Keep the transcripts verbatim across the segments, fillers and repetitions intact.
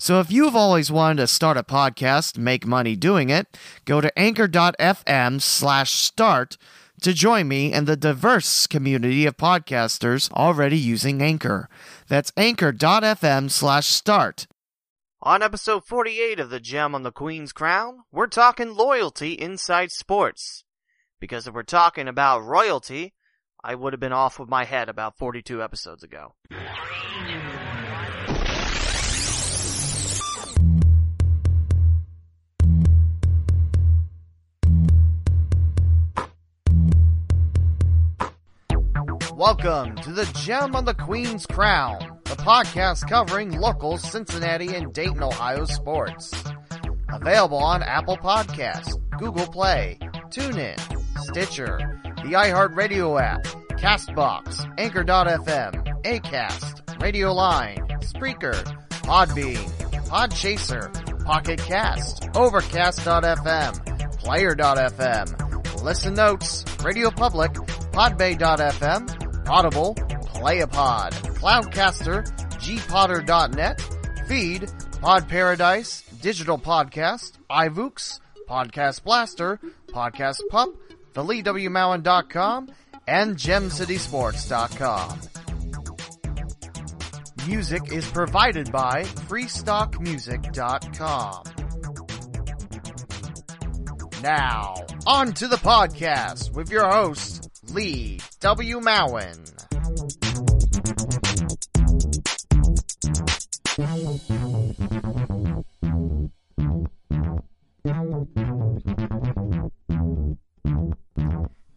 So if you've always wanted to start a podcast, make money doing it, go to anchor.fm slash start to join me and the diverse community of podcasters already using Anchor. That's anchor.fm slash start. On episode forty-eight of The Gem on the Queen's Crown, we're talking loyalty inside sports. Because if we're talking about royalty, I would have been off with my head about forty-two episodes ago. Welcome to The Gem on the Queen's Crown, the podcast covering local Cincinnati and Dayton, Ohio sports. Available on Apple Podcasts, Google Play, TuneIn, Stitcher, the iHeartRadio app, CastBox, Anchor dot f m, Acast, Radio Line, Spreaker, Podbean, Podchaser, Pocket Cast, Overcast dot f m, Player dot f m, Listen Notes, Radio Public, Podbay dot f m, Audible, Playapod, Cloudcaster, G Potter dot net, Feed, Pod Paradise, Digital Podcast, iVoox, Podcast Blaster, Podcast Pup, the lee w mowen dot com, and gem city sports dot com. Music is provided by freestock music dot com. Now, on to the podcast with your host, Lee W. Mowen.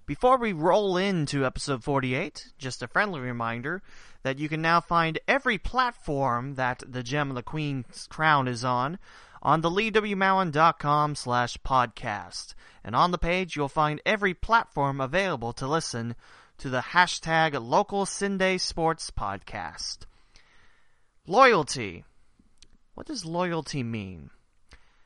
Before we roll into episode forty-eight, just a friendly reminder that you can now find every platform that The Gem of the Queen's Crown is on on the lee w mowen dot com slash podcast. And on the page, you'll find every platform available to listen to the hashtag Local Cinday Sports Podcast. Loyalty. What does loyalty mean?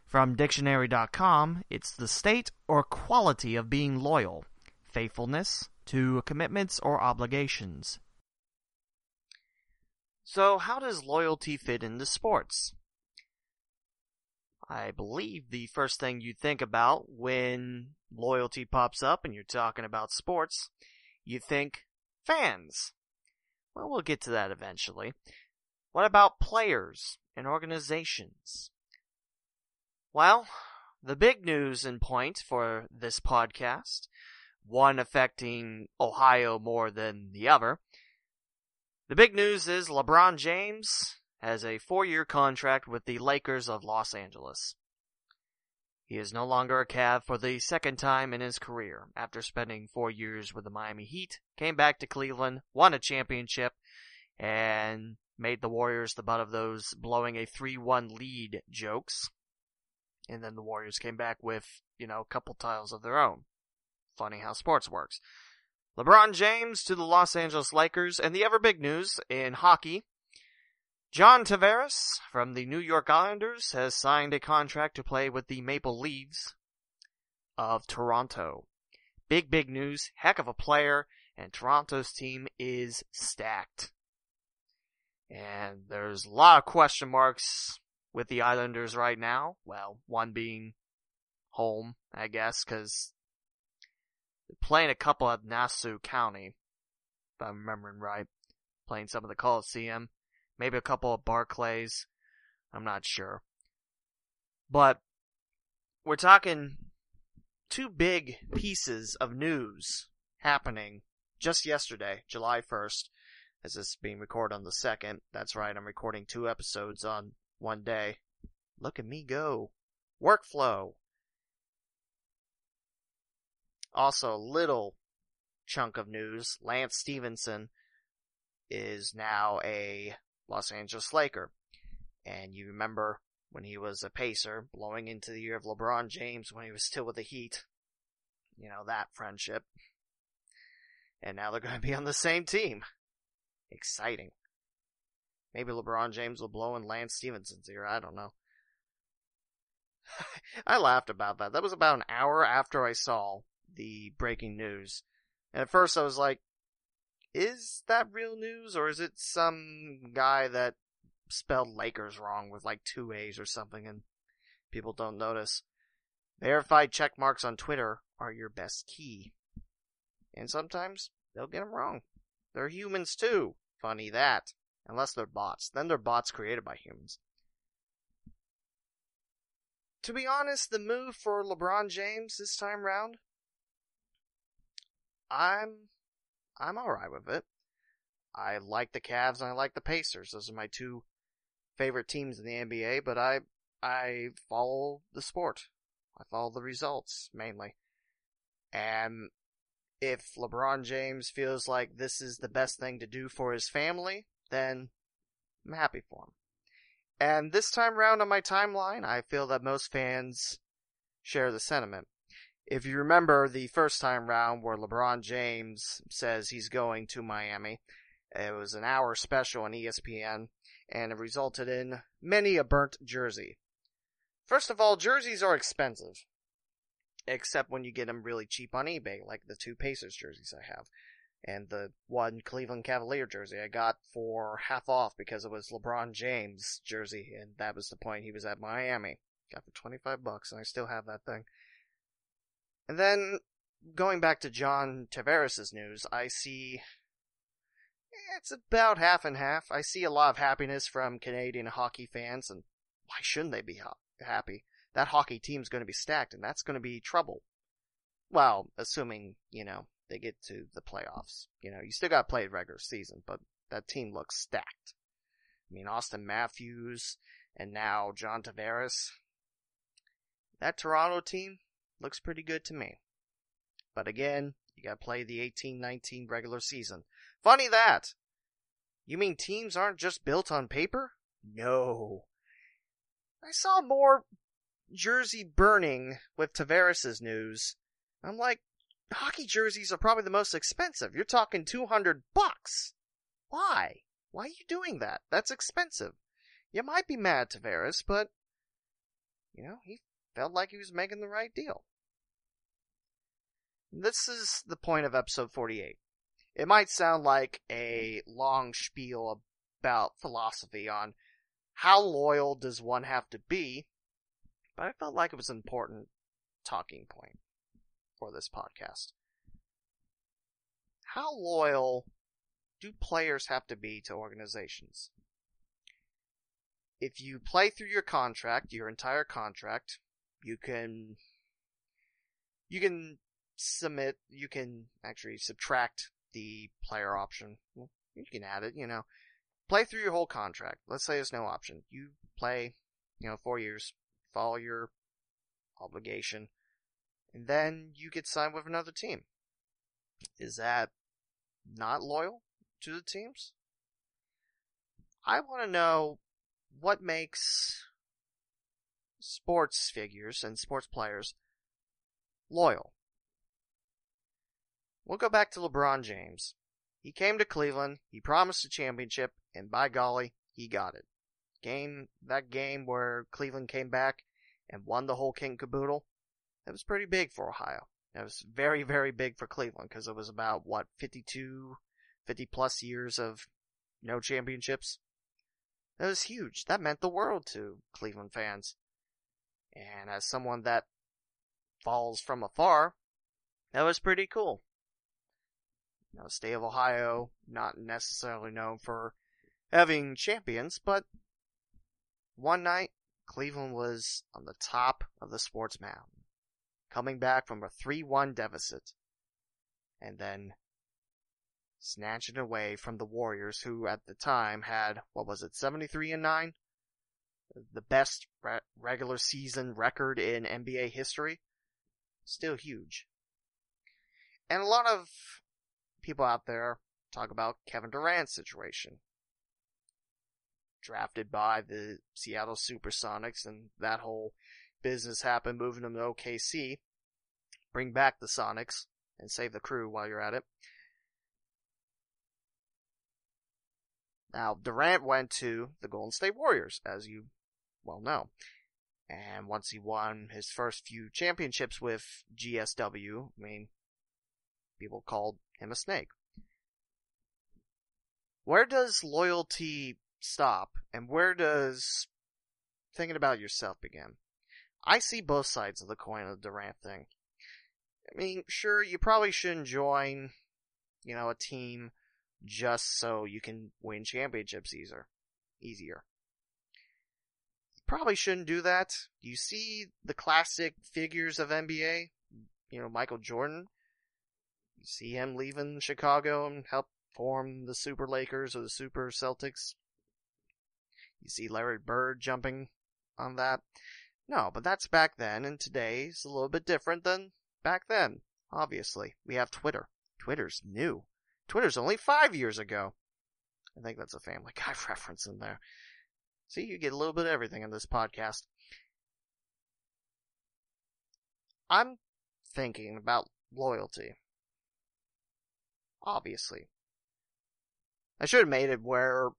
From dictionary dot com, it's the state or quality of being loyal, faithfulness to commitments or obligations. So how does loyalty fit into sports? I believe the first thing you think about when loyalty pops up and you're talking about sports, you think fans. Well, we'll get to that eventually. What about players and organizations? Well, the big news and point for this podcast, one affecting Ohio more than the other, the big news is LeBron James has a four-year contract with the Lakers of Los Angeles. He is no longer a Cav for the second time in his career. After spending four years with the Miami Heat, came back to Cleveland, won a championship, and made the Warriors the butt of those blowing a three one lead jokes. And then the Warriors came back with, you know, a couple titles of their own. Funny how sports works. LeBron James to the Los Angeles Lakers, and the ever-big news in hockey, John Tavares from the New York Islanders has signed a contract to play with the Maple Leafs of Toronto. Big, big news, heck of a player, and Toronto's team is stacked. And there's a lot of question marks with the Islanders right now. Well, one being home, I guess, because they're playing a couple at Nassau County, if I'm remembering right, playing some of the Coliseum. Maybe a couple of Barclays. I'm not sure. But we're talking two big pieces of news happening just yesterday, July first, as this is being recorded on the second. That's right, I'm recording two episodes on one day. Look at me go. Workflow. Also, a little chunk of news. Lance Stephenson is now a Los Angeles Laker. And you remember when he was a Pacer, blowing into the ear of LeBron James when he was still with the Heat. You know, that friendship. And now they're going to be on the same team. Exciting. Maybe LeBron James will blow in Lance Stephenson's ear. I don't know. I laughed about that. That was about an hour after I saw the breaking news. And at first I was like, is that real news? Or is it some guy that spelled Lakers wrong with like two A's or something and people don't notice? Verified check marks on Twitter are your best key. And sometimes they'll get them wrong. They're humans too. Funny that. Unless they're bots. Then they're bots created by humans. To be honest, the move for LeBron James this time round, I'm I'm alright with it. I like the Cavs and I like the Pacers. Those are my two favorite teams in the N B A, but I I follow the sport. I follow the results, mainly. And if LeBron James feels like this is the best thing to do for his family, then I'm happy for him. And this time round on my timeline, I feel that most fans share the sentiment. If you remember the first time round where LeBron James says he's going to Miami, it was an hour special on E S P N, and it resulted in many a burnt jersey. First of all, jerseys are expensive, except when you get them really cheap on eBay, like the two Pacers jerseys I have, and the one Cleveland Cavalier jersey I got for half off because it was LeBron James' jersey, and that was the point he was at Miami. Got for twenty-five bucks, and I still have that thing. And then, going back to John Tavares' news, I see... it's about half and half. I see a lot of happiness from Canadian hockey fans, and why shouldn't they be happy? That hockey team's going to be stacked, and that's going to be trouble. Well, assuming, you know, they get to the playoffs. You know, you still got to play the regular season, but that team looks stacked. I mean, Austin Matthews and now John Tavares. That Toronto team looks pretty good to me. But again, you got to play the eighteen nineteen regular season. Funny that! You mean teams aren't just built on paper? No. I saw more jersey burning with Tavares' news. I'm like, hockey jerseys are probably the most expensive. You're talking two hundred bucks. Why? Why are you doing that? That's expensive. You might be mad, Tavares, but, you know, he felt like he was making the right deal. This is the point of episode forty-eight. It might sound like a long spiel about philosophy on how loyal does one have to be, but I felt like it was an important talking point for this podcast. How loyal do players have to be to organizations? If you play through your contract, your entire contract, you can... You can... Submit, you can actually subtract the player option. Well, you can add it, you know. Play through your whole contract. Let's say there's no option. You play, you know, four years, follow your obligation, and then you get signed with another team. Is that not loyal to the teams? I want to know what makes sports figures and sports players loyal. We'll go back to LeBron James. He came to Cleveland, he promised a championship, and by golly, he got it. Game, that game where Cleveland came back and won the whole king caboodle, that was pretty big for Ohio. That was very, very big for Cleveland, because it was about, what, fifty-two, fifty plus years of no championships? That was huge. That meant the world to Cleveland fans. And as someone that falls from afar, that was pretty cool. Now, the state of Ohio, not necessarily known for having champions, but one night, Cleveland was on the top of the sports mountain. coming back from a three one deficit, and then snatch it away from the Warriors, who at the time had, what was it, seventy-three and nine? The best re- regular season record in N B A history. Still huge. And a lot of people out there talk about Kevin Durant's situation. Drafted by the Seattle Supersonics, and that whole business happened, moving him to O K C. Bring back the Sonics and save the Crew while you're at it. Now, Durant went to the Golden State Warriors, as you well know. And once he won his first few championships with G S W, I mean, people called him a snake. Where does loyalty stop, and where does thinking about yourself begin? I see both sides of the coin of the Durant thing. I mean, sure, you probably shouldn't join, you know, a team just so you can win championships easier. Easier. You probably shouldn't do that. You see the classic figures of N B A, you know, Michael Jordan. You see him leaving Chicago and help form the Super Lakers or the Super Celtics. You see Larry Bird jumping on that. No, but that's back then, and today is a little bit different than back then. Obviously, we have Twitter. Twitter's new. Twitter's only five years ago. I think that's a Family Guy reference in there. See, you get a little bit of everything in this podcast. I'm thinking about loyalty. Obviously. I should have made it where,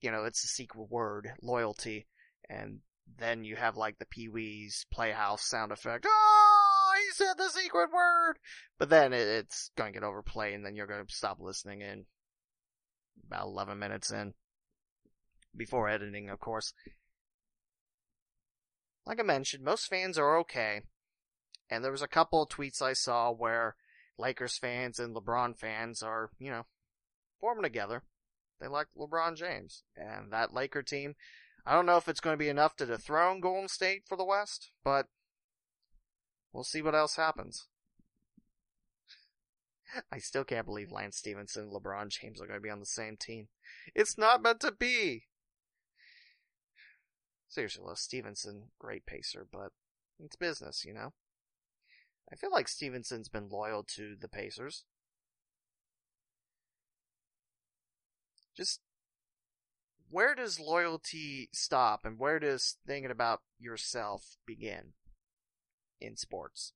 you know, it's the secret word, loyalty, and then you have, like, the Pee Wee's Playhouse sound effect. Oh, he said the secret word! But then it's going to get overplayed, and then you're going to stop listening in about eleven minutes in. Before editing, of course. Like I mentioned, most fans are okay. And there was a couple of tweets I saw where Lakers fans and LeBron fans are, you know, forming together. They like LeBron James. And that Laker team, I don't know if it's going to be enough to dethrone Golden State for the West, but we'll see what else happens. I still can't believe Lance Stephenson and LeBron James are going to be on the same team. It's not meant to be! Seriously, though, Stephenson, great pacer, but it's business, you know? I feel like Stevenson's been loyal to the Pacers. Just, where does loyalty stop, and where does thinking about yourself begin in sports?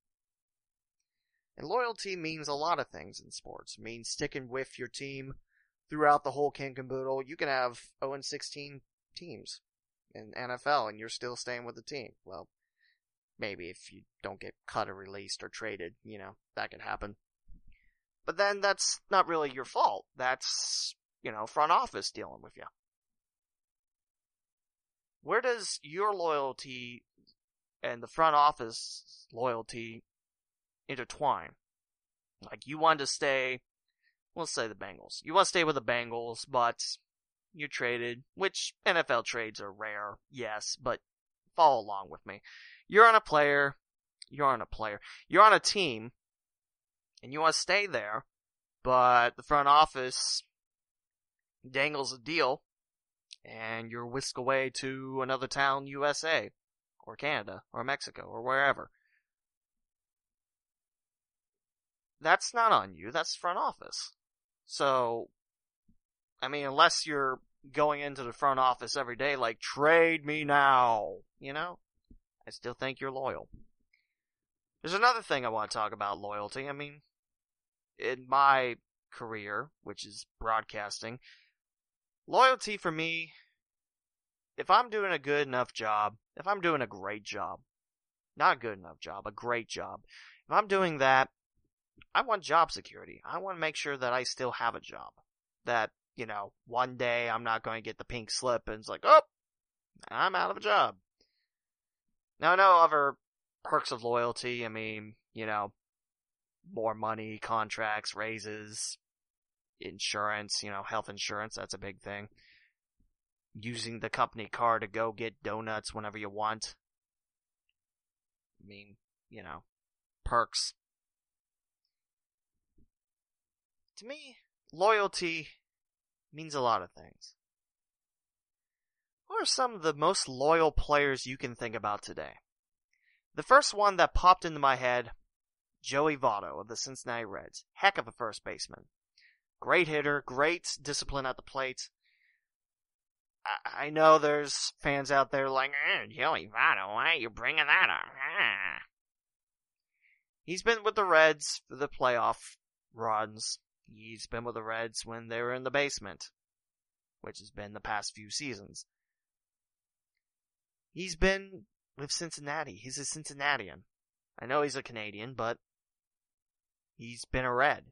And loyalty means a lot of things in sports. It means sticking with your team throughout the whole kink and boodle. You can have oh and sixteen teams in N F L, and you're still staying with the team. Well, maybe if you don't get cut or released or traded, you know, that can happen. But then that's not really your fault. That's, you know, front office dealing with you. Where does your loyalty and the front office loyalty intertwine? Like, you want to stay, we'll say the Bengals. You want to stay with the Bengals, but you're traded, which N F L trades are rare, yes, but follow along with me. You're on a player, you're on a player, you're on a team, and you want to stay there, but the front office dangles a deal, and you're whisked away to another town, U S A, or Canada, or Mexico, or wherever. That's not on you, that's front office. So, I mean, unless you're going into the front office every day like, trade me now, you know? I still think you're loyal. There's another thing I want to talk about loyalty. I mean, in my career, which is broadcasting, loyalty for me, if I'm doing a good enough job, if I'm doing a great job, not a good enough job, a great job, if I'm doing that, I want job security. I want to make sure that I still have a job. That, you know, one day I'm not going to get the pink slip and it's like, oh, I'm out of a job. Now, no other perks of loyalty. I mean, you know, more money, contracts, raises, insurance, you know, health insurance, that's a big thing. Using the company car to go get donuts whenever you want. I mean, you know, perks. To me, loyalty means a lot of things. Who are some of the most loyal players you can think about today? The first one that popped into my head, Joey Votto of the Cincinnati Reds. Heck of a first baseman. Great hitter, great discipline at the plate. I, I know there's fans out there like, eh, Joey Votto, why are you bringing that up? Ah. He's been with the Reds for the playoff runs. He's been with the Reds when they were in the basement, which has been the past few seasons. He's been with Cincinnati. He's a Cincinnatian. I know he's a Canadian, but he's been a Red.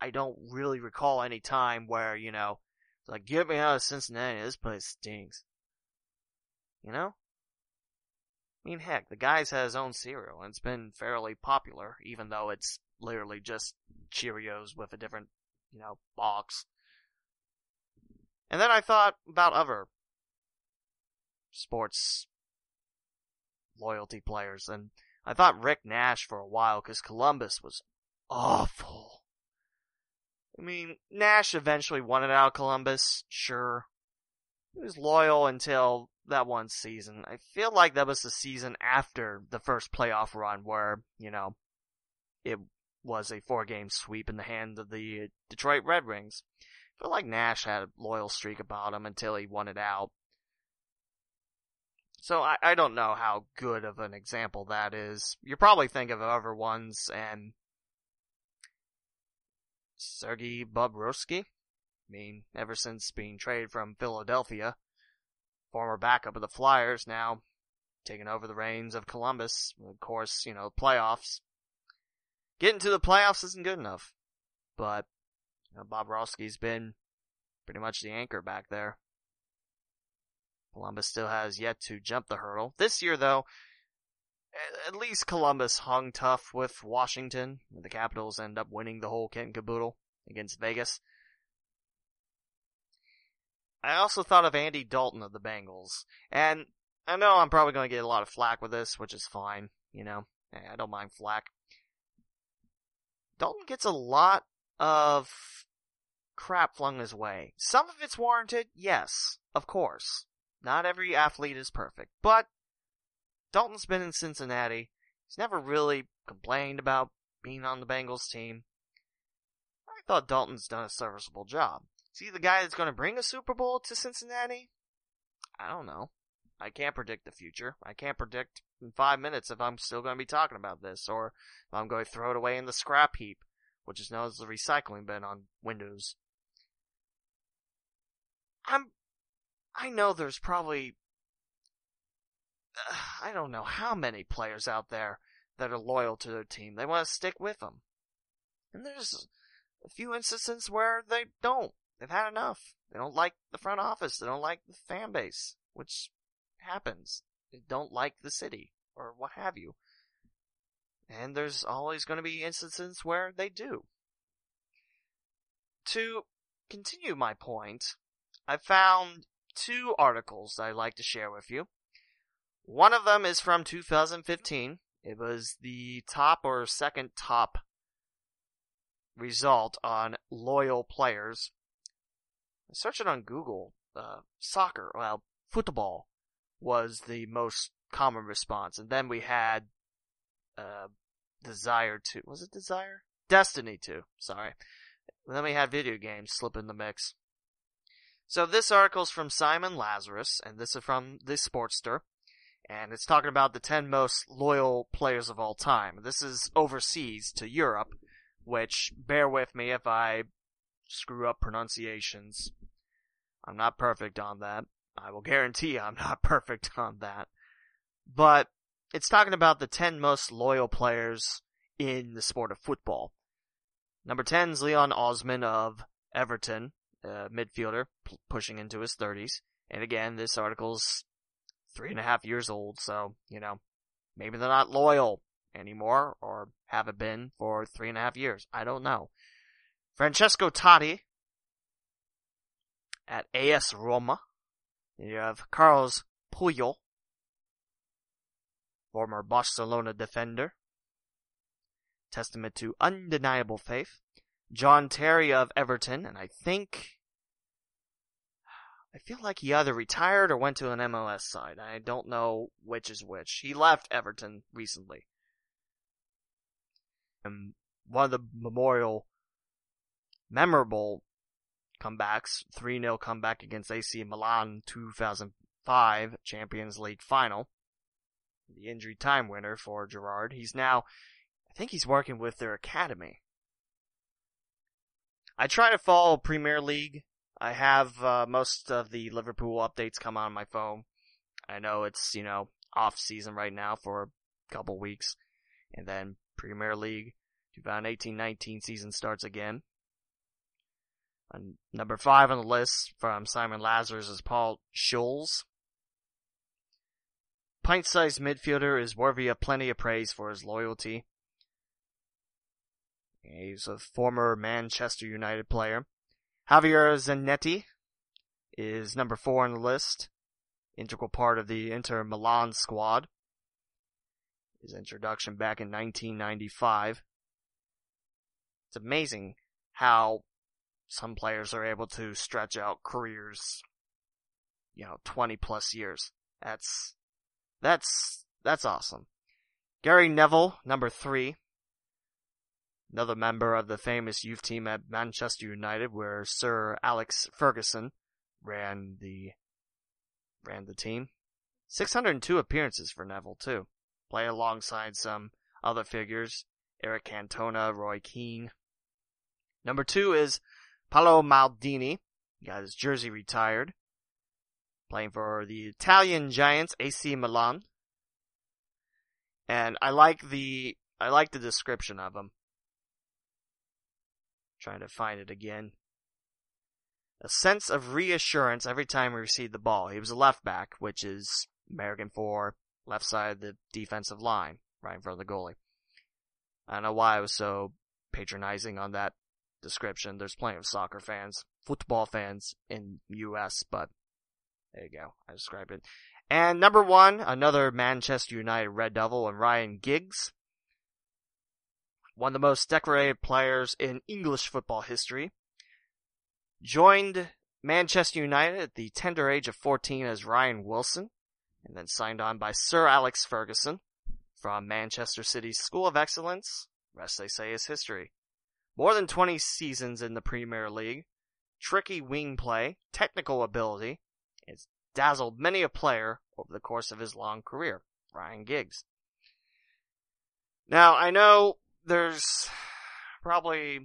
I don't really recall any time where, you know, it's like, get me out of Cincinnati, this place stinks. You know? I mean, heck, the guy's had his own cereal, and it's been fairly popular, even though it's literally just Cheerios with a different, you know, box. And then I thought about other sports loyalty players, and I thought Rick Nash for a while, because Columbus was awful. I mean, Nash eventually wanted out of Columbus, sure. He was loyal until that one season. I feel like that was the season after the first playoff run where, you know, it was a four-game sweep in the hand of the Detroit Red Wings. I feel like Nash had a loyal streak about him until he wanted out. So I, I don't know how good of an example that is. You probably think of other ones, and Sergei Bobrovsky. I mean, ever since being traded from Philadelphia, former backup of the Flyers, now taking over the reins of Columbus. Of course, you know, playoffs. Getting to the playoffs isn't good enough, but you know, Bobrovsky's been pretty much the anchor back there. Columbus still has yet to jump the hurdle. This year, though, at least Columbus hung tough with Washington. The Capitals end up winning the whole kit and caboodle against Vegas. I also thought of Andy Dalton of the Bengals. And I know I'm probably going to get a lot of flack with this, which is fine. You know, I don't mind flack. Dalton gets a lot of crap flung his way. Some of it's warranted, yes, of course. Not every athlete is perfect, but Dalton's been in Cincinnati. He's never really complained about being on the Bengals team. I thought Dalton's done a serviceable job. Is he the guy that's going to bring a Super Bowl to Cincinnati? I don't know. I can't predict the future. I can't predict in five minutes if I'm still going to be talking about this, or if I'm going to throw it away in the scrap heap, which is known as the recycling bin on Windows. I'm... I know there's probably, uh, I don't know how many players out there that are loyal to their team. They want to stick with them. And there's a few instances where they don't. They've had enough. They don't like the front office. They don't like the fan base, which happens. They don't like the city or what have you. And there's always going to be instances where they do. To continue my point, I found two articles that I'd like to share with you. One of them is from two thousand fifteen. It was the top or second top result on loyal players. I searched it on Google. Uh, soccer, well, football was the most common response. And then we had uh, desire to, was it desire? Destiny to, sorry. And then we had video games slip in the mix. So this article's from Simon Lazarus, and this is from The Sportster, and it's talking about the ten most loyal players of all time. This is overseas to Europe, which, bear with me if I screw up pronunciations. I'm not perfect on that. I will guarantee I'm not perfect on that. But it's talking about the ten most loyal players in the sport of football. Number ten is Leon Osman of Everton. Uh, midfielder, p- pushing into his thirties. And again, this article's three and a half years old, so, you know, maybe they're not loyal anymore, or haven't been for three and a half years. I don't know. Francesco Totti at AS Roma. You have Carlos Puyol former Barcelona defender. Testament to undeniable faith. John Terry of Everton, and I think... I feel like he either retired or went to an M L S side. I don't know which is which. He left Everton recently. And one of the memorial, memorable comebacks, three nil comeback against A C Milan two thousand five Champions League final. The injury time winner for Gerrard. He's now, I think he's working with their academy. I try to follow Premier League. I have uh, most of the Liverpool updates come on my phone. I know it's, you know, off season right now for a couple weeks. And then Premier League twenty eighteen nineteen season starts again. And number five on the list from Simon Lazarus is Paul Scholes. Pint-sized midfielder is worthy of plenty of praise for his loyalty. He's a former Manchester United player. Javier Zanetti is number four on the list. Integral part of the Inter Milan squad. His introduction back in nineteen ninety-five. It's amazing how some players are able to stretch out careers, you know, twenty plus years. That's, that's, that's awesome. Gary Neville, number three. Another member of the famous youth team at Manchester United, where Sir Alex Ferguson ran the ran the team. six hundred two appearances for Neville, too. Play alongside some other figures, Eric Cantona, Roy Keane. Number two is Paolo Maldini. He got his jersey retired. Playing for the Italian giants, A C Milan. And I like the I like the description of him. Trying to find it again. A sense of reassurance every time he received the ball. He was a left back, which is American for left side of the defensive line, right in front of the goalie. I don't know why I was so patronizing on that description. There's plenty of soccer fans, football fans in U S, but there you go. I described it. And number one, another Manchester United Red Devil, and Ryan Giggs. One of the most decorated players in English football history. Joined Manchester United at the tender age of fourteen as Ryan Wilson, and then signed on by Sir Alex Ferguson from Manchester City's School of Excellence. Rest, they say, is history. More than twenty seasons in the Premier League, tricky wing play, technical ability, has dazzled many a player over the course of his long career. Ryan Giggs. Now, I know... There's probably,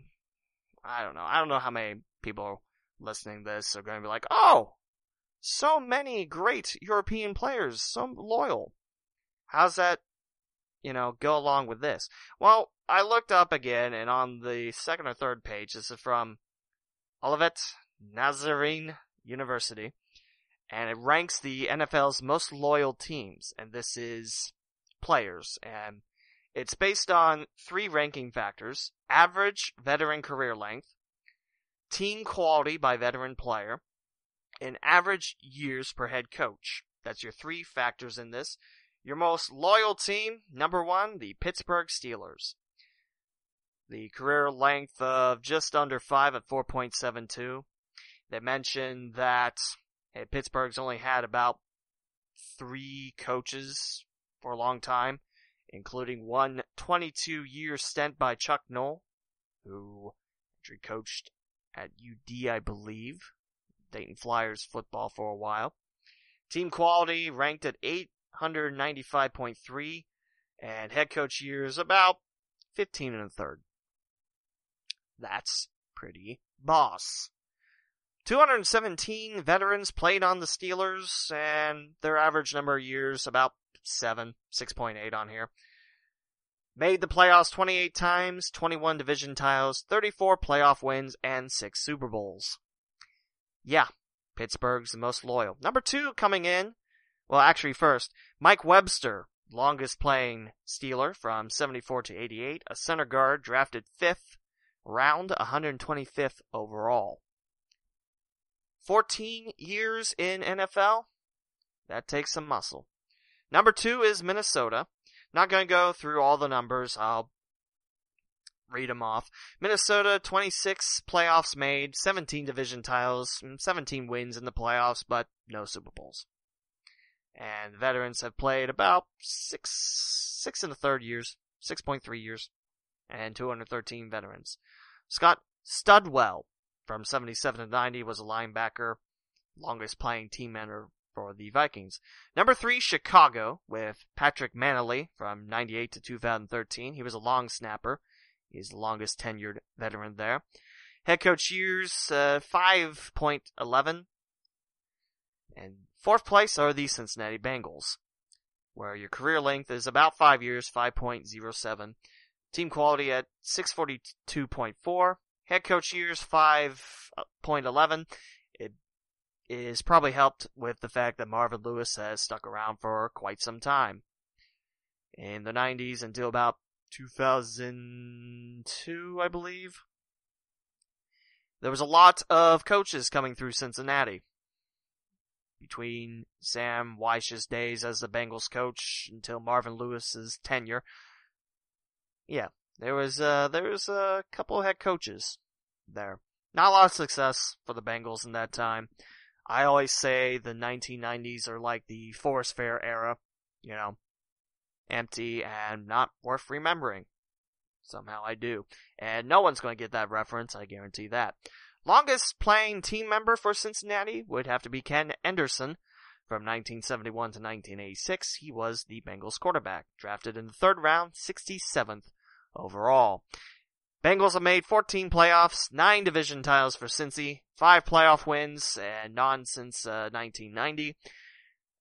I don't know, I don't know how many people listening to this are going to be like, oh, so many great European players, so loyal. How's that, you know, go along with this? Well, I looked up again, and on the second or third page, this is from Olivet Nazarene University, and it ranks the N F L's most loyal teams, and this is players, and it's based on three ranking factors: average veteran career length, team quality by veteran player, and average years per head coach. That's your three factors in this. Your most loyal team, number one, the Pittsburgh Steelers. The career length of just under five at four point seven two. They mentioned that hey, Pittsburgh's only had about three coaches for a long time, including one twenty-two-year stint by Chuck Noll, who coached at U D, I believe, Dayton Flyers football for a while. Team quality ranked at eight ninety-five point three, and head coach years about fifteen and a third. That's pretty boss. two hundred seventeen veterans played on the Steelers, and their average number of years about seven, six point eight on here. Made the playoffs twenty-eight times, twenty-one division titles, thirty-four playoff wins, and six Super Bowls. Yeah, Pittsburgh's the most loyal. Number two coming in, well, actually first, Mike Webster, longest playing Steeler from seventy-four to eighty-eight, a center guard drafted fifth round, one hundred twenty-fifth overall. fourteen years in N F L, that takes some muscle. Number two is Minnesota. Not going to go through all the numbers. I'll read them off. Minnesota, twenty-six playoffs made, seventeen division titles, seventeen wins in the playoffs, but no Super Bowls. And veterans have played about six, six and a third years, six point three years, and two hundred thirteen veterans. Scott Studwell, from seventy-seven to ninety, was a linebacker, longest playing team member for the Vikings. Number three, Chicago, with Patrick Manley from ninety-eight to two thousand thirteen. He was a long snapper. He's the longest tenured veteran there. Head coach years, uh, five point eleven. And fourth place are the Cincinnati Bengals, where your career length is about five years, five point oh seven. Team quality at six forty-two point four. Head coach years, five point eleven. It is probably helped with the fact that Marvin Lewis has stuck around for quite some time. In the nineties until about two thousand two, I believe. There was a lot of coaches coming through Cincinnati. Between Sam Weish's days as the Bengals coach until Marvin Lewis's tenure. Yeah, there was, uh, there was a couple of head coaches there. Not a lot of success for the Bengals in that time. I always say the nineteen nineties are like the Forest Fair era, you know. Empty and not worth remembering. Somehow I do. And no one's going to get that reference, I guarantee that. Longest playing team member for Cincinnati would have to be Ken Anderson from nineteen seventy-one to nineteen eighty-six. He was the Bengals quarterback, drafted in the third round, sixty-seventh overall. Bengals have made fourteen playoffs, nine division titles for Cincy, five playoff wins, and none since uh, nineteen ninety.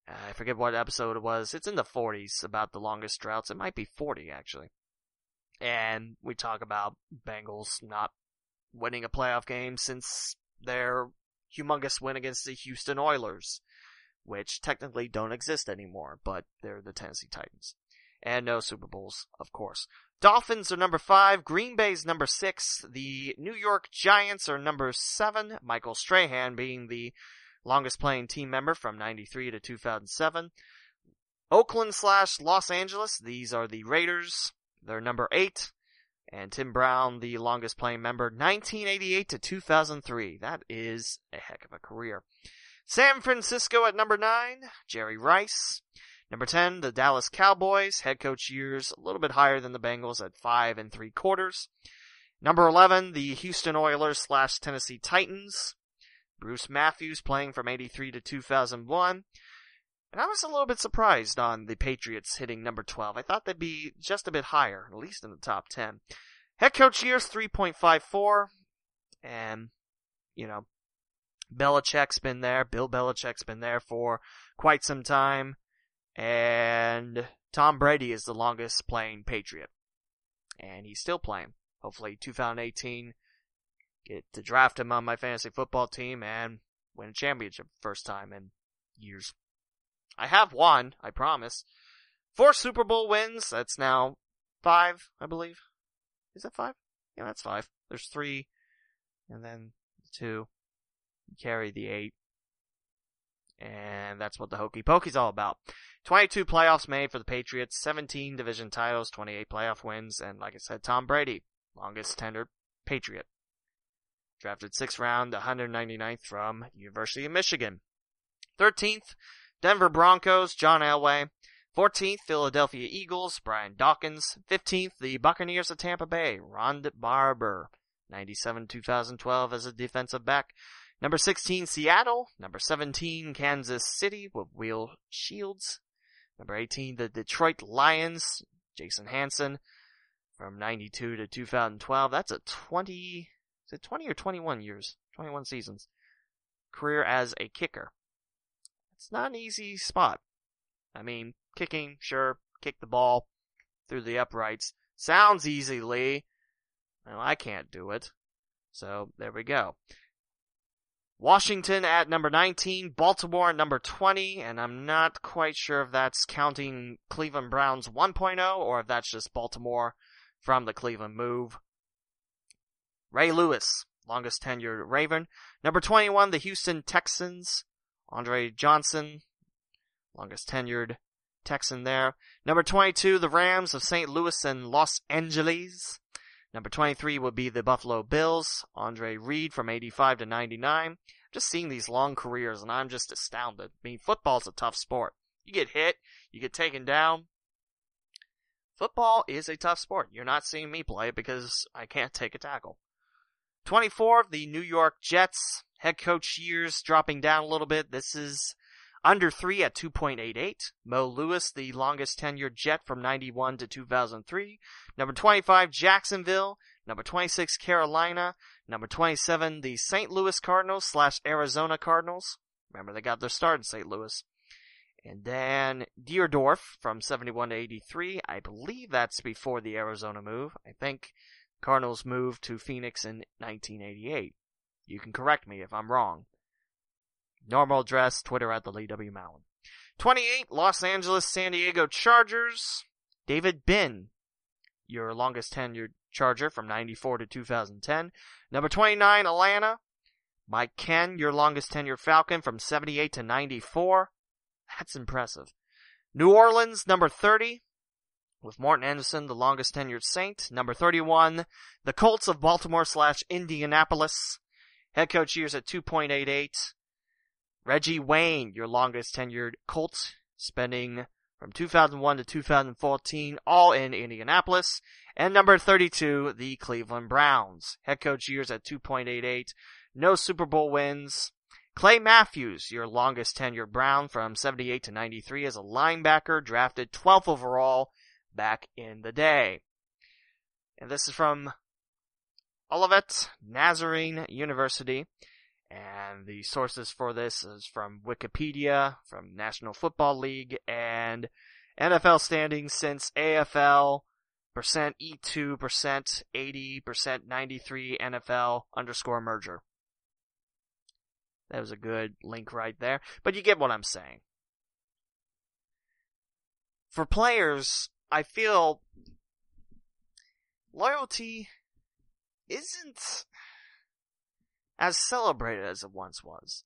I forget what episode it was. It's in the forties, about the longest droughts. It might be forty, actually. And we talk about Bengals not winning a playoff game since their humongous win against the Houston Oilers, which technically don't exist anymore, but they're the Tennessee Titans. And no Super Bowls, of course. Dolphins are number five. Green Bay's number six. The New York Giants are number seven. Michael Strahan being the longest playing team member from ninety-three to two thousand seven. Oakland slash Los Angeles. These are the Raiders. They're number eight. And Tim Brown, the longest playing member, nineteen eighty-eight to two thousand three. That is a heck of a career. San Francisco at number nine. Jerry Rice. Number ten, the Dallas Cowboys. Head coach years a little bit higher than the Bengals at five and three quarters. Number eleven, the Houston Oilers slash Tennessee Titans. Bruce Matthews playing from eighty-three to two thousand one. And I was a little bit surprised on the Patriots hitting number twelve. I thought they'd be just a bit higher, at least in the top ten. Head coach years, three point five four. And, you know, Belichick's been there. Bill Belichick's been there for quite some time. And Tom Brady is the longest playing Patriot. And he's still playing. Hopefully two thousand eighteen. Get to draft him on my fantasy football team and win a championship first time in years. I have won, I promise. Four Super Bowl wins. That's now five, I believe. Is that five? Yeah, that's five. There's three, and then two. You carry the eight. And that's what the Hokey Pokey's all about. twenty-two playoffs made for the Patriots, seventeen division titles, twenty-eight playoff wins, and like I said, Tom Brady, longest tenured Patriot. Drafted sixth round, one hundred ninety-ninth from University of Michigan. thirteenth, Denver Broncos, John Elway. fourteenth, Philadelphia Eagles, Brian Dawkins. fifteenth, the Buccaneers of Tampa Bay, Ron Barber, ninety-seven to two thousand twelve as a defensive back. Number sixteen, Seattle. Number seventeen, Kansas City with Will Shields. Number eighteen, the Detroit Lions, Jason Hanson, from ninety-two to two thousand twelve. That's a twenty... Is it twenty or twenty-one years? twenty-one seasons. Career as a kicker. It's not an easy spot. I mean, kicking, sure. Kick the ball through the uprights. Sounds easy, Lee. Well, I can't do it. So, there we go. Washington at number nineteen. Baltimore at number twenty. And I'm not quite sure if that's counting Cleveland Browns one point oh or if that's just Baltimore from the Cleveland move. Ray Lewis, longest tenured Raven. Number twenty-one, the Houston Texans. Andre Johnson, longest tenured Texan there. Number twenty-two, the Rams of Saint Louis and Los Angeles. Number twenty-three would be the Buffalo Bills, Andre Reed from eighty-five to ninety-nine. I'm just seeing these long careers, and I'm just astounded. I mean, football's a tough sport. You get hit, you get taken down. Football is a tough sport. You're not seeing me play because I can't take a tackle. twenty-four, the New York Jets. Head coach years dropping down a little bit. This is under three at two point eight eight. Mo Lewis, the longest tenured Jet from ninety-one to two thousand three. Number twenty-five, Jacksonville. Number twenty-six, Carolina. Number twenty-seven, the Saint Louis Cardinals slash Arizona Cardinals. Remember, they got their start in Saint Louis. And then Dierdorf from seventy-one to eighty-three. I believe that's before the Arizona move. I think Cardinals moved to Phoenix in nineteen eighty-eight. You can correct me if I'm wrong. Normal address, Twitter at the Lee W. Mallon. twenty-eight, Los Angeles, San Diego Chargers. David Binn, your longest tenured Charger from ninety-four to two thousand ten. Number twenty-nine, Atlanta. Mike Ken, your longest tenured Falcon from seventy-eight to ninety-four. That's impressive. New Orleans, number thirty, with Morton Anderson, the longest tenured Saint. Number thirty-one, the Colts of Baltimore slash Indianapolis. Head coach years at two point eight eight. Reggie Wayne, your longest tenured Colts, spending from two thousand one to two thousand fourteen, all in Indianapolis. And number thirty-two, the Cleveland Browns. Head coach years at two point eight eight. No Super Bowl wins. Clay Matthews, your longest tenured Brown from seventy-eight to ninety-three as a linebacker, drafted twelfth overall back in the day. And this is from Olivet Nazarene University. And the sources for this is from Wikipedia, from National Football League, and N F L standings since A F L, percent E two, percent eighty, percent ninety-three, N F L underscore merger. That was a good link right there, but you get what I'm saying. For players, I feel loyalty isn't as celebrated as it once was.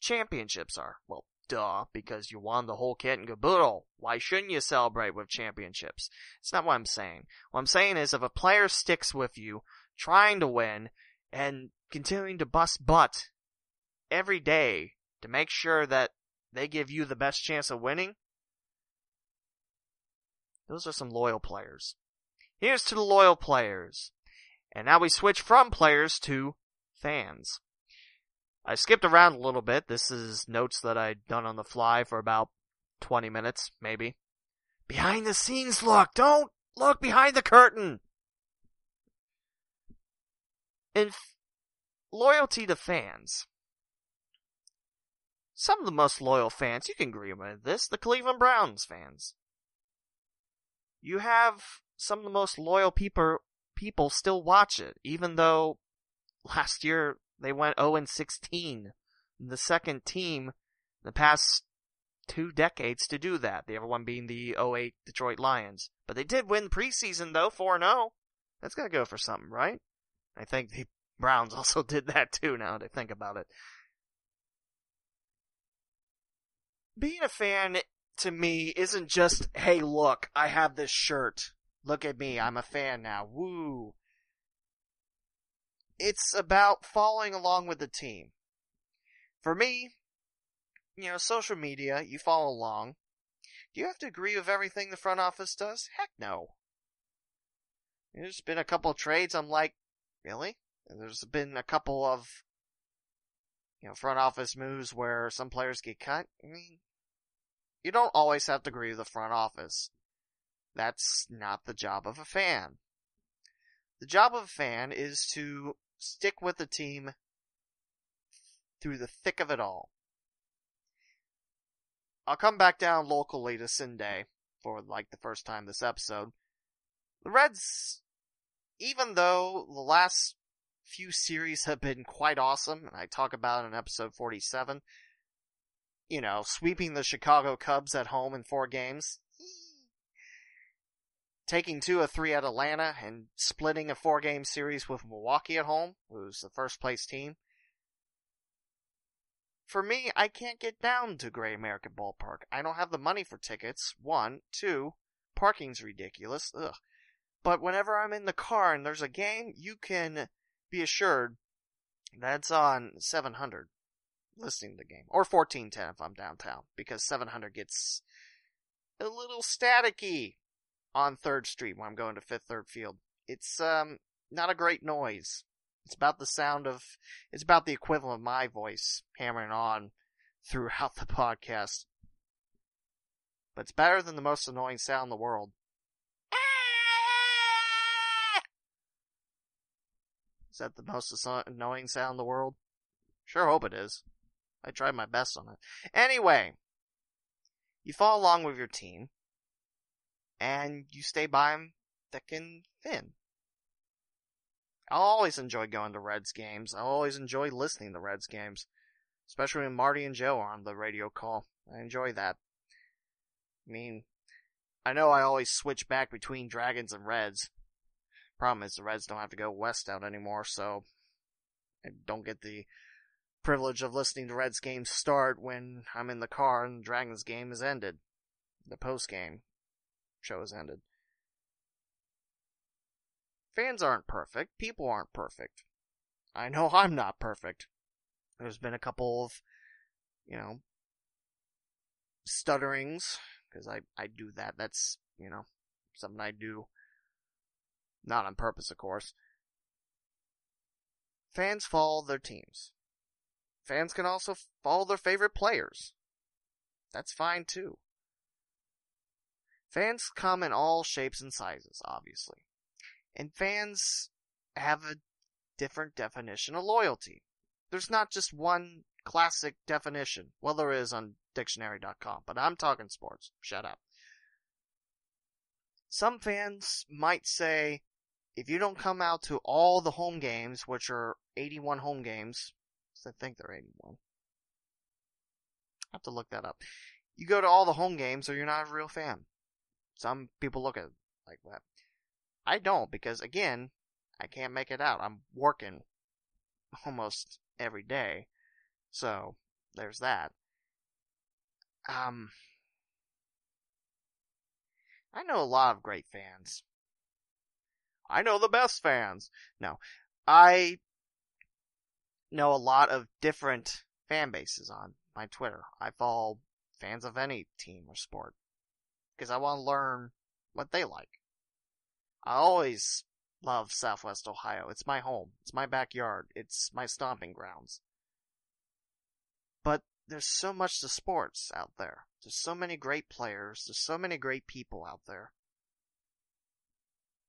Championships are. Well, duh, because you won the whole kit and caboodle. Why shouldn't you celebrate with championships? It's not what I'm saying. What I'm saying is if a player sticks with you, trying to win, and continuing to bust butt every day to make sure that they give you the best chance of winning, those are some loyal players. Here's to the loyal players. And now we switch from players to fans. I skipped around a little bit. This is notes that I'd done on the fly for about twenty minutes, maybe. Behind the scenes look! Don't look behind the curtain! And f- loyalty to fans. Some of the most loyal fans, you can agree with this, the Cleveland Browns fans. You have some of the most loyal people, people still watch it, even though last year, they went oh and sixteen. The second team in the past two decades to do that. The other one being the oh eight Detroit Lions. But they did win preseason, though, four and oh. That's got to go for something, right? I think the Browns also did that, too, now that I think about it. Being a fan, to me, isn't just, hey, look, I have this shirt. Look at me, I'm a fan now. Woo! It's about following along with the team. For me, you know, social media, you follow along. Do you have to agree with everything the front office does? Heck no. There's been a couple of trades, I'm like, really? And there's been a couple of, you know, front office moves where some players get cut. I mean, you don't always have to agree with the front office. That's not the job of a fan. The job of a fan is to stick with the team through the thick of it all. I'll come back down locally to Sunday for like the first time this episode. The Reds, even though the last few series have been quite awesome, and I talk about it in episode forty-seven, you know, sweeping the Chicago Cubs at home in four games, taking two of three at Atlanta and splitting a four-game series with Milwaukee at home, who's the first-place team. For me, I can't get down to Great American Ballpark. I don't have the money for tickets, one. Two, parking's ridiculous. Ugh. But whenever I'm in the car and there's a game, you can be assured that's on seven hundred listening to the game. Or fourteen ten if I'm downtown, because seven hundred gets a little staticky on third Street when I'm going to fifth Third Field. It's um not a great noise. It's about the sound of, it's about the equivalent of my voice hammering on throughout the podcast. But it's better than the most annoying sound in the world. Is that the most annoying sound in the world? Sure hope it is. I tried my best on it. Anyway, you follow along with your team, and you stay by them thick and thin. I always enjoy going to Reds games. I always enjoy listening to Reds games, especially when Marty and Joe are on the radio call. I enjoy that. I mean, I know I always switch back between Dragons and Reds. Problem is, the Reds don't have to go west out anymore, so I don't get the privilege of listening to Reds games start when I'm in the car and the Dragons game is ended. The post-game show is ended. Fans aren't perfect. People aren't perfect. I know I'm not perfect. There's been a couple of, you know, stutterings, because I, I do that. That's, you know, something I do. Not on purpose, of course. Fans follow their teams. Fans can also follow their favorite players. That's fine, too. Fans come in all shapes and sizes, obviously. And fans have a different definition of loyalty. There's not just one classic definition. Well, there is on dictionary dot com, but I'm talking sports. Shut up. Some fans might say, if you don't come out to all the home games, which are eighty-one home games, I think they're eighty-one. I have to look that up. You go to all the home games or you're not a real fan. Some people look at it like that. I don't, because again, I can't make it out. I'm working almost every day. So, there's that. Um, I know a lot of great fans. I know the best fans. No, I know a lot of different fan bases on my Twitter. I follow fans of any team or sport because I want to learn what they like. I always love Southwest Ohio. It's my home. It's my backyard. It's my stomping grounds. But there's so much to sports out there. There's so many great players. There's so many great people out there.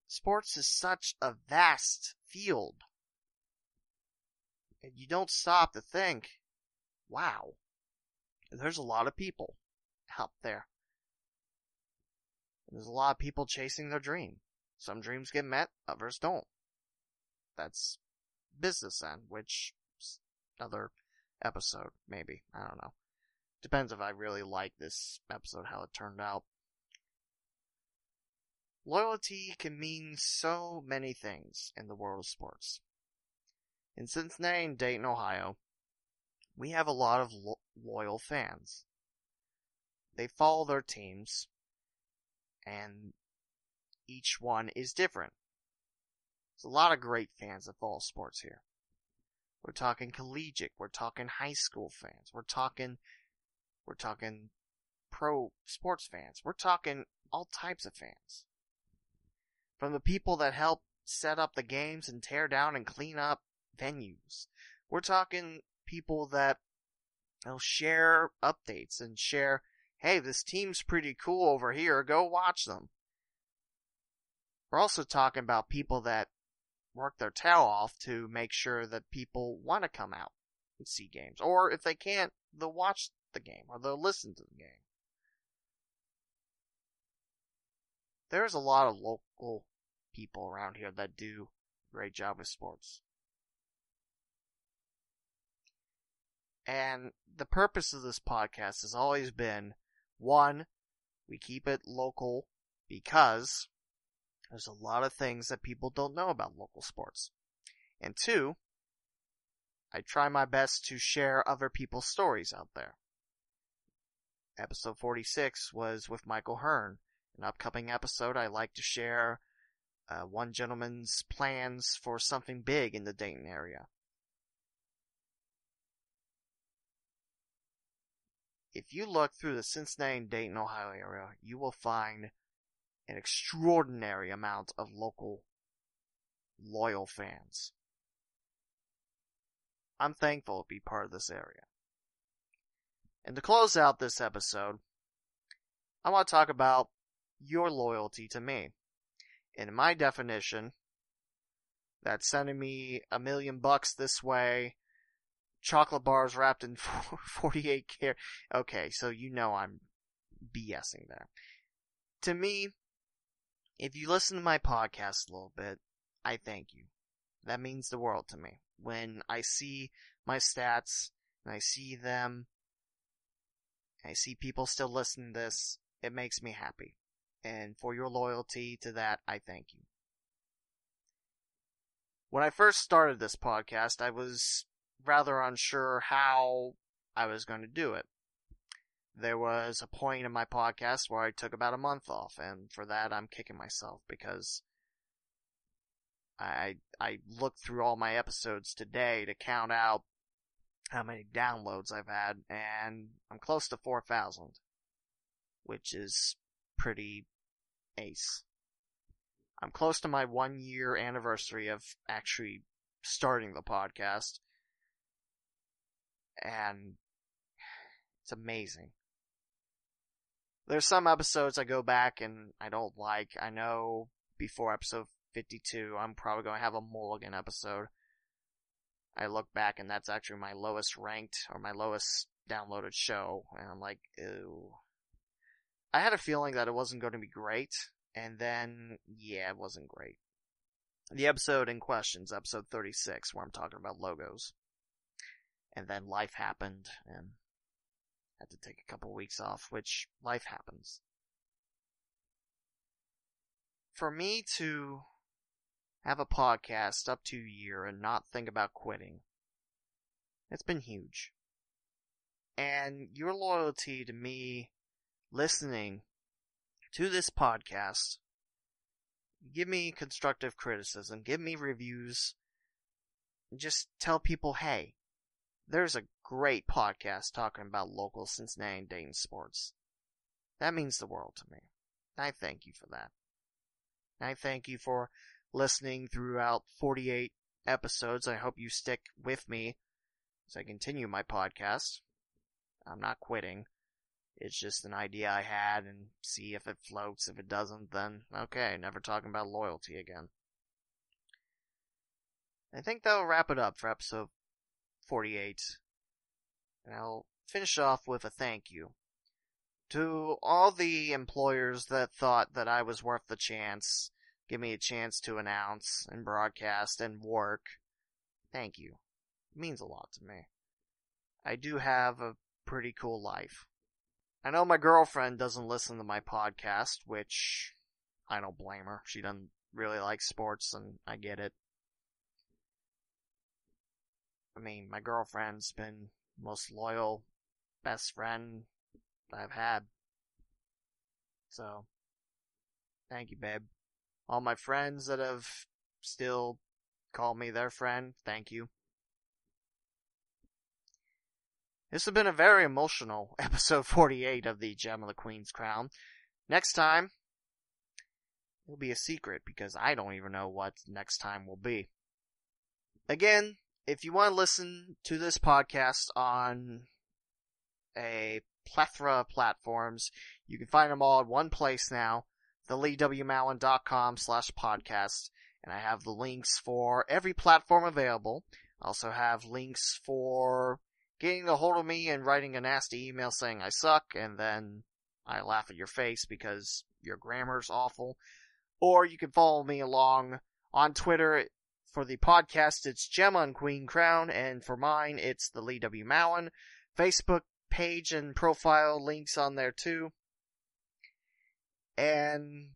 Sports is such a vast field. And you don't stop to think, wow, there's a lot of people out there. There's a lot of people chasing their dream. Some dreams get met, others don't. That's business end, which is another episode, maybe. I don't know. Depends if I really like this episode, how it turned out. Loyalty can mean so many things in the world of sports. In Cincinnati and Dayton, Ohio, we have a lot of lo- loyal fans. They follow their teams, and each one is different. There's a lot of great fans that follow sports here. We're talking collegiate. We're talking high school fans. We're talking, we're talking pro sports fans. We're talking all types of fans. From the people that help set up the games and tear down and clean up venues. We're talking people that will share updates and share, hey, this team's pretty cool over here. Go watch them. We're also talking about people that work their tail off to make sure that people want to come out and see games. Or if they can't, they'll watch the game or they'll listen to the game. There's a lot of local people around here that do a great job with sports. And the purpose of this podcast has always been, one, we keep it local because there's a lot of things that people don't know about local sports. And two, I try my best to share other people's stories out there. Episode forty-six was with Michael Hearn. In an upcoming episode, I like to share uh, one gentleman's plans for something big in the Dayton area. If you look through the Cincinnati and Dayton, Ohio area, you will find an extraordinary amount of local loyal fans. I'm thankful to be part of this area. And to close out this episode, I want to talk about your loyalty to me. And in my definition, that's sending me a million bucks this way, chocolate bars wrapped in forty-eight karat. Okay, so you know I'm BSing there. To me, if you listen to my podcast a little bit, I thank you. That means the world to me. When I see my stats, and I see them, I see people still listening to this, it makes me happy. And for your loyalty to that, I thank you. When I first started this podcast, I was rather unsure how I was going to do it. There was a point in my podcast where I took about a month off, and for that I'm kicking myself because I I looked through all my episodes today to count out how many downloads I've had, and I'm close to four thousand, which is pretty ace. I'm close to my one year anniversary of actually starting the podcast, and it's amazing. There's some episodes I go back and I don't like. I know before episode fifty-two, I'm probably going to have a mulligan episode. I look back and that's actually my lowest ranked or my lowest downloaded show. And I'm like, ew. I had a feeling that it wasn't going to be great. And then, yeah, it wasn't great. The episode in question is episode thirty-six, where I'm talking about logos. And then life happened and I had to take a couple weeks off, which life happens. For me to have a podcast up to a year and not think about quitting, it's been huge. And your loyalty to me listening to this podcast, give me constructive criticism, give me reviews, just tell people, hey, there's a great podcast talking about local Cincinnati and Dayton sports. That means the world to me. And I thank you for that. And I thank you for listening throughout forty-eight episodes. I hope you stick with me as I continue my podcast. I'm not quitting. It's just an idea I had and see if it floats. If it doesn't, then okay, never talking about loyalty again. I think that'll wrap it up for episode forty-eight, and I'll finish off with a thank you to all the employers that thought that I was worth the chance, give me a chance to announce and broadcast and work. Thank you. It means a lot to me. I do have a pretty cool life. I know my girlfriend doesn't listen to my podcast, which I don't blame her. She doesn't really like sports, and I get it. I mean, my girlfriend's been the most loyal, best friend I've had. So, thank you, babe. All my friends that have still called me their friend, thank you. This has been a very emotional episode forty-eight of the Gem of the Queen's Crown. Next time, it'll be a secret because I don't even know what next time will be. Again, if you want to listen to this podcast on a plethora of platforms, you can find them all in one place now, the lee w mallon dot com slash podcast, and I have the links for every platform available. I also have links for getting a hold of me and writing a nasty email saying I suck, and then I laugh at your face because your grammar's awful. Or you can follow me along on Twitter. For the podcast, it's Gem on Queen Crown, and for mine, it's the Lee W. Mallon. Facebook page and profile links on there, too. And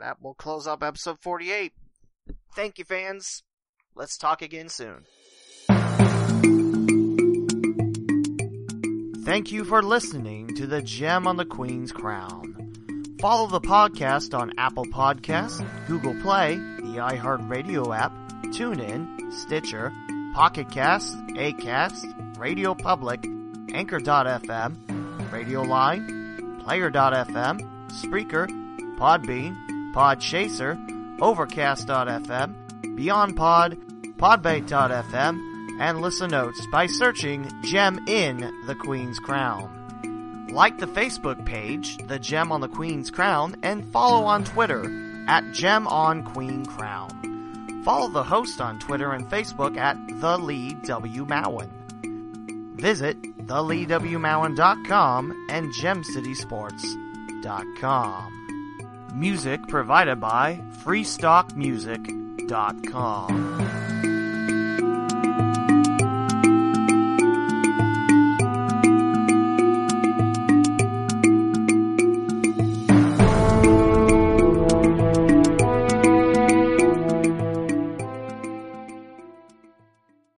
that will close up episode forty-eight. Thank you, fans. Let's talk again soon. Thank you for listening to The Gem on the Queen's Crown. Follow the podcast on Apple Podcasts, Google Play, the iHeartRadio app, TuneIn, Stitcher, Pocket Cast, Acast, Radio Public, Anchor dot f m, Radio Line, Player dot f m, Spreaker, Podbean, Podchaser, Overcast dot f m, Beyond Pod, Podbay dot f m, and Listen Notes by searching Gem in the Queen's Crown. Like the Facebook page, The Gem on the Queen's Crown, and follow on Twitter at Gem on Queen Crown. Follow the host on Twitter and Facebook at The Lee W. Mowen. Visit the lee w mowen dot com and gem city sports dot com. Music provided by freestock music dot com.